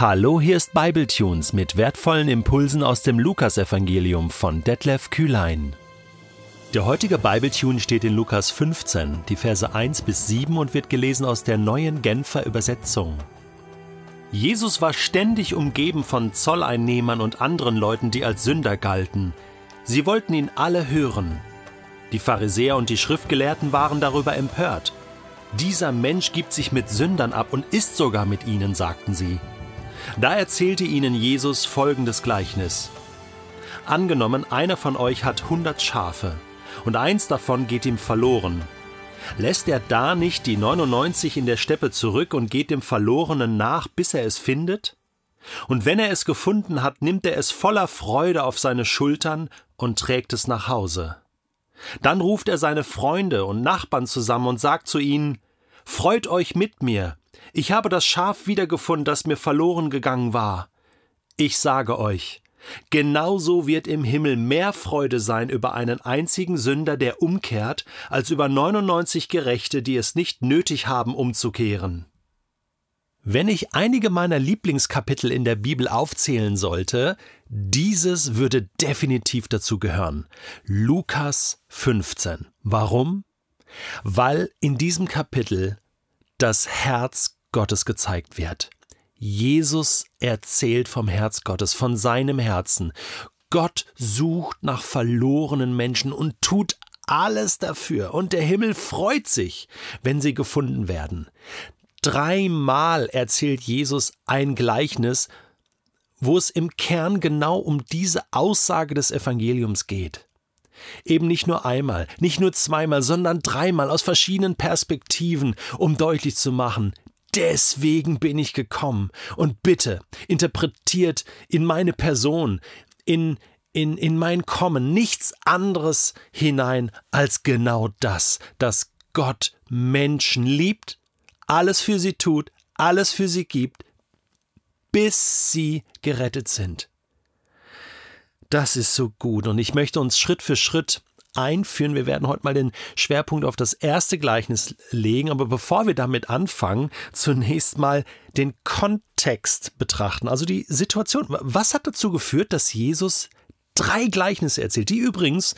Hallo, hier ist Bibletunes mit wertvollen Impulsen aus dem Lukas-Evangelium von Detlef Kühlein. Der heutige Bibletune steht in Lukas 15, die Verse 1 bis 7 und wird gelesen aus der neuen Genfer Übersetzung. Jesus war ständig umgeben von Zolleinnehmern und anderen Leuten, die als Sünder galten. Sie wollten ihn alle hören. Die Pharisäer und die Schriftgelehrten waren darüber empört. Dieser Mensch gibt sich mit Sündern ab und isst sogar mit ihnen, sagten sie. Da erzählte ihnen Jesus folgendes Gleichnis. Angenommen, einer von euch hat 100 Schafe und eins davon geht ihm verloren. Lässt er da nicht die 99 in der Steppe zurück und geht dem Verlorenen nach, bis er es findet? Und wenn er es gefunden hat, nimmt er es voller Freude auf seine Schultern und trägt es nach Hause. Dann ruft er seine Freunde und Nachbarn zusammen und sagt zu ihnen: Freut euch mit mir! Ich habe das Schaf wiedergefunden, das mir verloren gegangen war. Ich sage euch, genauso wird im Himmel mehr Freude sein über einen einzigen Sünder, der umkehrt, als über 99 Gerechte, die es nicht nötig haben, umzukehren. Wenn ich einige meiner Lieblingskapitel in der Bibel aufzählen sollte, dieses würde definitiv dazu gehören. Lukas 15. Warum? Weil in diesem Kapitel das Herz Gottes gezeigt wird. Jesus erzählt vom Herz Gottes, von seinem Herzen. Gott sucht nach verlorenen Menschen und tut alles dafür. Und der Himmel freut sich, wenn sie gefunden werden. Dreimal erzählt Jesus ein Gleichnis, wo es im Kern genau um diese Aussage des Evangeliums geht. Eben nicht nur einmal, nicht nur zweimal, sondern dreimal aus verschiedenen Perspektiven, um deutlich zu machen: Deswegen bin ich gekommen. Und bitte interpretiert in meine Person, in mein Kommen nichts anderes hinein als genau das, dass Gott Menschen liebt, alles für sie tut, alles für sie gibt, bis sie gerettet sind. Das ist so gut und ich möchte uns Schritt für Schritt einführen. Wir werden heute mal den Schwerpunkt auf das erste Gleichnis legen, aber bevor wir damit anfangen, zunächst mal den Kontext betrachten, also die Situation. Was hat dazu geführt, dass Jesus drei Gleichnisse erzählt, die übrigens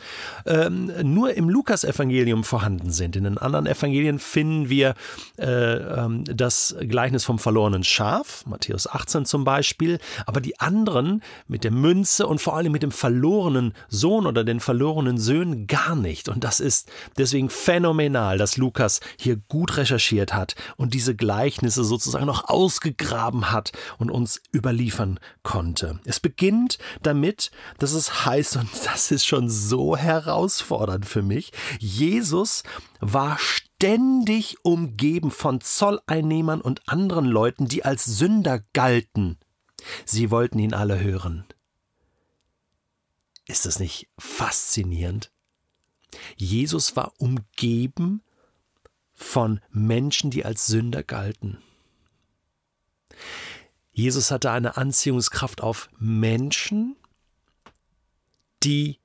nur im Lukas-Evangelium vorhanden sind? In den anderen Evangelien finden wir das Gleichnis vom verlorenen Schaf, Matthäus 18 zum Beispiel, aber die anderen mit der Münze und vor allem mit dem verlorenen Sohn oder den verlorenen Söhnen gar nicht. Und das ist deswegen phänomenal, dass Lukas hier gut recherchiert hat und diese Gleichnisse sozusagen noch ausgegraben hat und uns überliefern konnte. Es beginnt damit, dass es heißt, und das ist schon so herausfordernd für mich, Jesus war ständig umgeben von Zolleinnehmern und anderen Leuten, die als Sünder galten. Sie wollten ihn alle hören. Ist das nicht faszinierend? Jesus war umgeben von Menschen, die als Sünder galten. Jesus hatte eine Anziehungskraft auf Menschen, die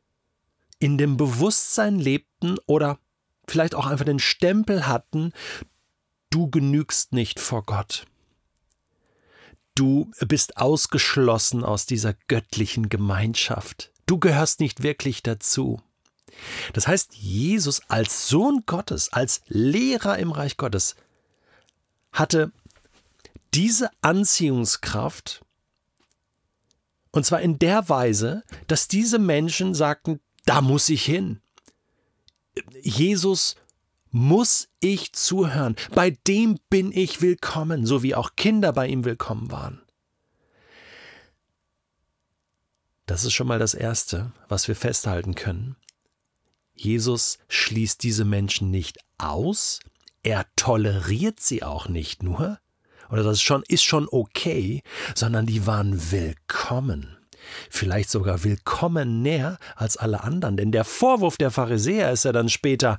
in dem Bewusstsein lebten oder vielleicht auch einfach den Stempel hatten: Du genügst nicht vor Gott. Du bist ausgeschlossen aus dieser göttlichen Gemeinschaft. Du gehörst nicht wirklich dazu. Das heißt, Jesus als Sohn Gottes, als Lehrer im Reich Gottes, hatte diese Anziehungskraft, und zwar in der Weise, dass diese Menschen sagten: Da muss ich hin. Jesus muss ich zuhören. Bei dem bin ich willkommen, so wie auch Kinder bei ihm willkommen waren. Das ist schon mal das Erste, was wir festhalten können. Jesus schließt diese Menschen nicht aus. Er toleriert sie auch nicht nur. Oder das ist schon okay, sondern die waren willkommen. Vielleicht sogar willkommen näher als alle anderen. Denn der Vorwurf der Pharisäer ist ja dann später: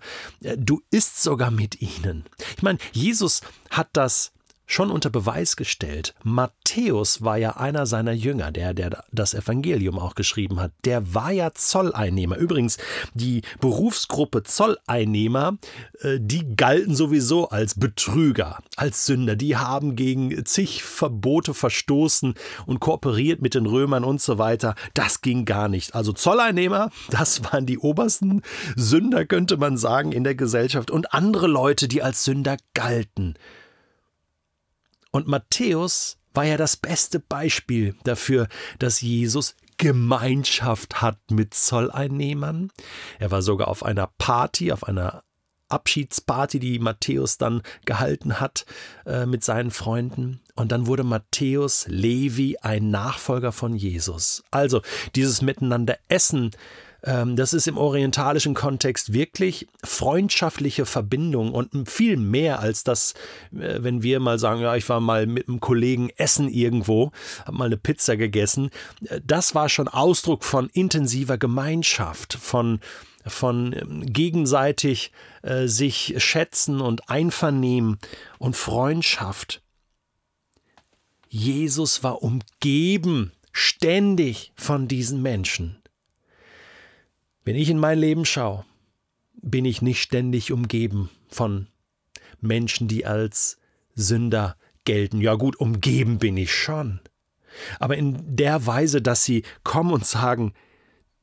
Du isst sogar mit ihnen. Ich meine, Jesus hat das schon unter Beweis gestellt. Matthäus war ja einer seiner Jünger, der das Evangelium auch geschrieben hat. Der war ja Zolleinnehmer. Übrigens, die Berufsgruppe Zolleinnehmer, die galten sowieso als Betrüger, als Sünder. Die haben gegen zig Verbote verstoßen und kooperiert mit den Römern und so weiter. Das ging gar nicht. Also Zolleinnehmer, das waren die obersten Sünder, könnte man sagen, in der Gesellschaft. Und andere Leute, die als Sünder galten. Und Matthäus war ja das beste Beispiel dafür, dass Jesus Gemeinschaft hat mit Zolleinnehmern. Er war sogar auf einer Party, auf einer Abschiedsparty, die Matthäus dann gehalten hat mit seinen Freunden. Und dann wurde Matthäus Levi ein Nachfolger von Jesus. Also dieses Miteinander essen, das ist im orientalischen Kontext wirklich freundschaftliche Verbindung und viel mehr als das, wenn wir mal sagen, ja, ich war mal mit einem Kollegen essen irgendwo, habe mal eine Pizza gegessen. Das war schon Ausdruck von intensiver Gemeinschaft, von gegenseitig sich schätzen und Einvernehmen und Freundschaft. Jesus war umgeben ständig von diesen Menschen. Wenn ich in mein Leben schaue, bin ich nicht ständig umgeben von Menschen, die als Sünder gelten. Ja gut, umgeben bin ich schon. Aber in der Weise, dass sie kommen und sagen,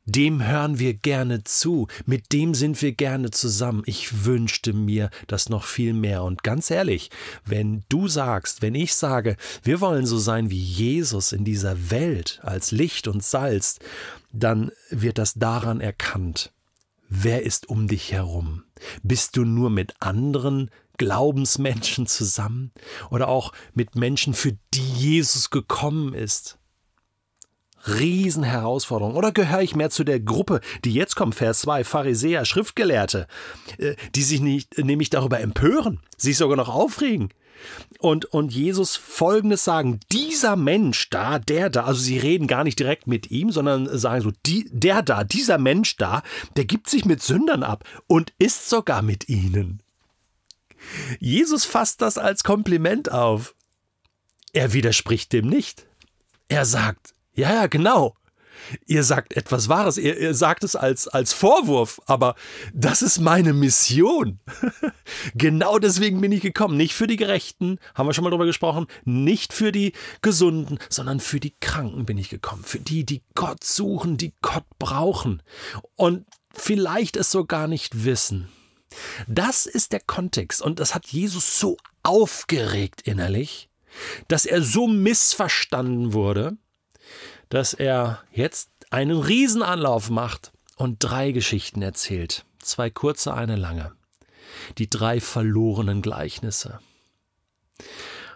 dem hören wir gerne zu, mit dem sind wir gerne zusammen. Ich wünschte mir das noch viel mehr. Und ganz ehrlich, wenn ich sage, wir wollen so sein wie Jesus in dieser Welt als Licht und Salz, dann wird das daran erkannt. Wer ist um dich herum? Bist du nur mit anderen Glaubensmenschen zusammen oder auch mit Menschen, für die Jesus gekommen ist? Riesenherausforderung. Oder gehöre ich mehr zu der Gruppe, die jetzt kommt, Vers 2, Pharisäer, Schriftgelehrte, die sich nämlich darüber empören, sich sogar noch aufregen. Und Jesus Folgendes sagen, dieser Mensch da, der da, also sie reden gar nicht direkt mit ihm, sondern sagen so, dieser Mensch da, der gibt sich mit Sündern ab und isst sogar mit ihnen. Jesus fasst das als Kompliment auf. Er widerspricht dem nicht. Er sagt, ja, genau. Ihr sagt etwas Wahres, ihr sagt es als Vorwurf, aber das ist meine Mission. Genau deswegen bin ich gekommen. Nicht für die Gerechten, haben wir schon mal drüber gesprochen, nicht für die Gesunden, sondern für die Kranken bin ich gekommen. Für die, die Gott suchen, die Gott brauchen und vielleicht es so gar nicht wissen. Das ist der Kontext und das hat Jesus so aufgeregt innerlich, dass er so missverstanden wurde, dass er jetzt einen Riesenanlauf macht und 3 Geschichten erzählt. 2 kurze, eine lange. Die 3 verlorenen Gleichnisse.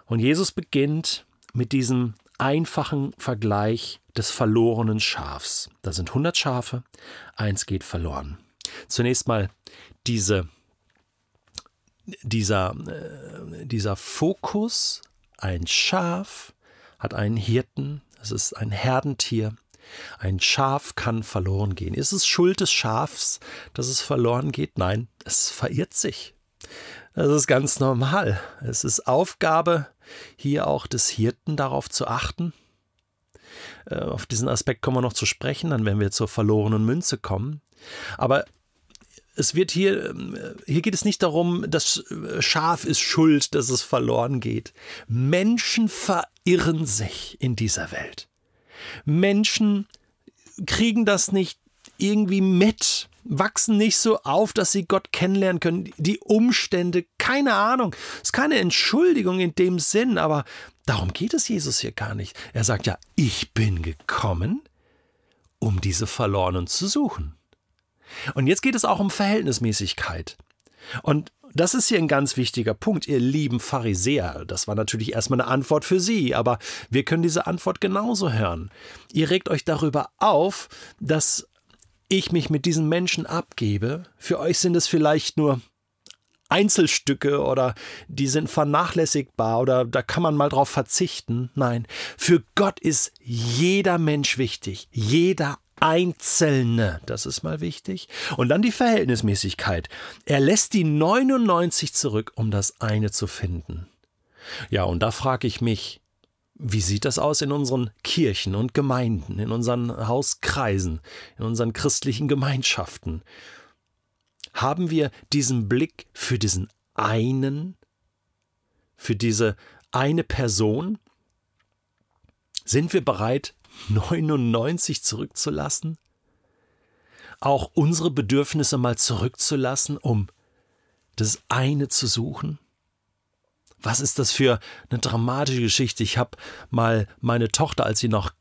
Und Jesus beginnt mit diesem einfachen Vergleich des verlorenen Schafs. Da sind 100 Schafe, 1 geht verloren. Zunächst mal dieser Fokus, ein Schaf hat einen Hirten. Es ist ein Herdentier. Ein Schaf kann verloren gehen. Ist es Schuld des Schafs, dass es verloren geht? Nein, es verirrt sich. Das ist ganz normal. Es ist Aufgabe hier auch des Hirten, darauf zu achten. Auf diesen Aspekt kommen wir noch zu sprechen, dann wenn wir zur verlorenen Münze kommen. Aber es wird hier geht es nicht darum, das Schaf ist schuld, dass es verloren geht. Menschen verirren sich in dieser Welt. Menschen kriegen das nicht irgendwie mit, wachsen nicht so auf, dass sie Gott kennenlernen können. Die Umstände, keine Ahnung. Ist keine Entschuldigung in dem Sinn, aber darum geht es Jesus hier gar nicht. Er sagt ja, ich bin gekommen, um diese Verlorenen zu suchen. Und jetzt geht es auch um Verhältnismäßigkeit. Und das ist hier ein ganz wichtiger Punkt, ihr lieben Pharisäer. Das war natürlich erstmal eine Antwort für Sie, aber wir können diese Antwort genauso hören. Ihr regt euch darüber auf, dass ich mich mit diesen Menschen abgebe. Für euch sind es vielleicht nur Einzelstücke oder die sind vernachlässigbar oder da kann man mal drauf verzichten. Nein, für Gott ist jeder Mensch wichtig, jeder Einzelne, das ist mal wichtig. Und dann die Verhältnismäßigkeit. Er lässt die 99 zurück, um das eine zu finden. Ja, und da frage ich mich, wie sieht das aus in unseren Kirchen und Gemeinden, in unseren Hauskreisen, in unseren christlichen Gemeinschaften? Haben wir diesen Blick für diesen einen, für diese eine Person? Sind wir bereit, 99 zurückzulassen? Auch unsere Bedürfnisse mal zurückzulassen, um das eine zu suchen? Was ist das für eine dramatische Geschichte? Ich habe mal meine Tochter, als sie noch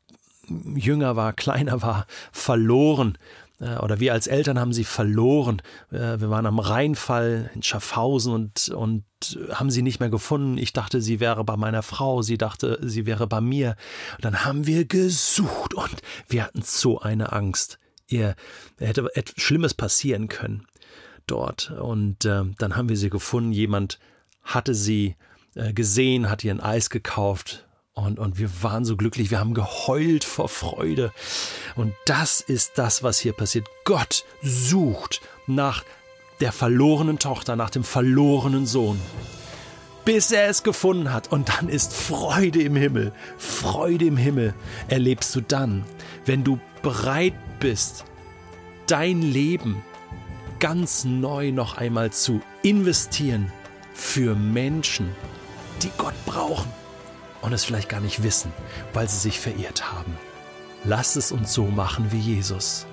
jünger war, kleiner war, verloren. Oder wir als Eltern haben sie verloren. Wir waren am Rheinfall in Schaffhausen und haben sie nicht mehr gefunden. Ich dachte, sie wäre bei meiner Frau. Sie dachte, sie wäre bei mir. Und dann haben wir gesucht und wir hatten so eine Angst. Ihr hätte etwas Schlimmes passieren können dort. Und dann haben wir sie gefunden. Jemand hatte sie gesehen, hat ihr ein Eis gekauft und wir waren so glücklich, wir haben geheult vor Freude. Und das ist das, was hier passiert. Gott sucht nach der verlorenen Tochter, nach dem verlorenen Sohn, bis er es gefunden hat. Und dann ist Freude im Himmel. Freude im Himmel erlebst du dann, wenn du bereit bist, dein Leben ganz neu noch einmal zu investieren für Menschen, die Gott brauchen und es vielleicht gar nicht wissen, weil sie sich verirrt haben. Lasst es uns so machen wie Jesus.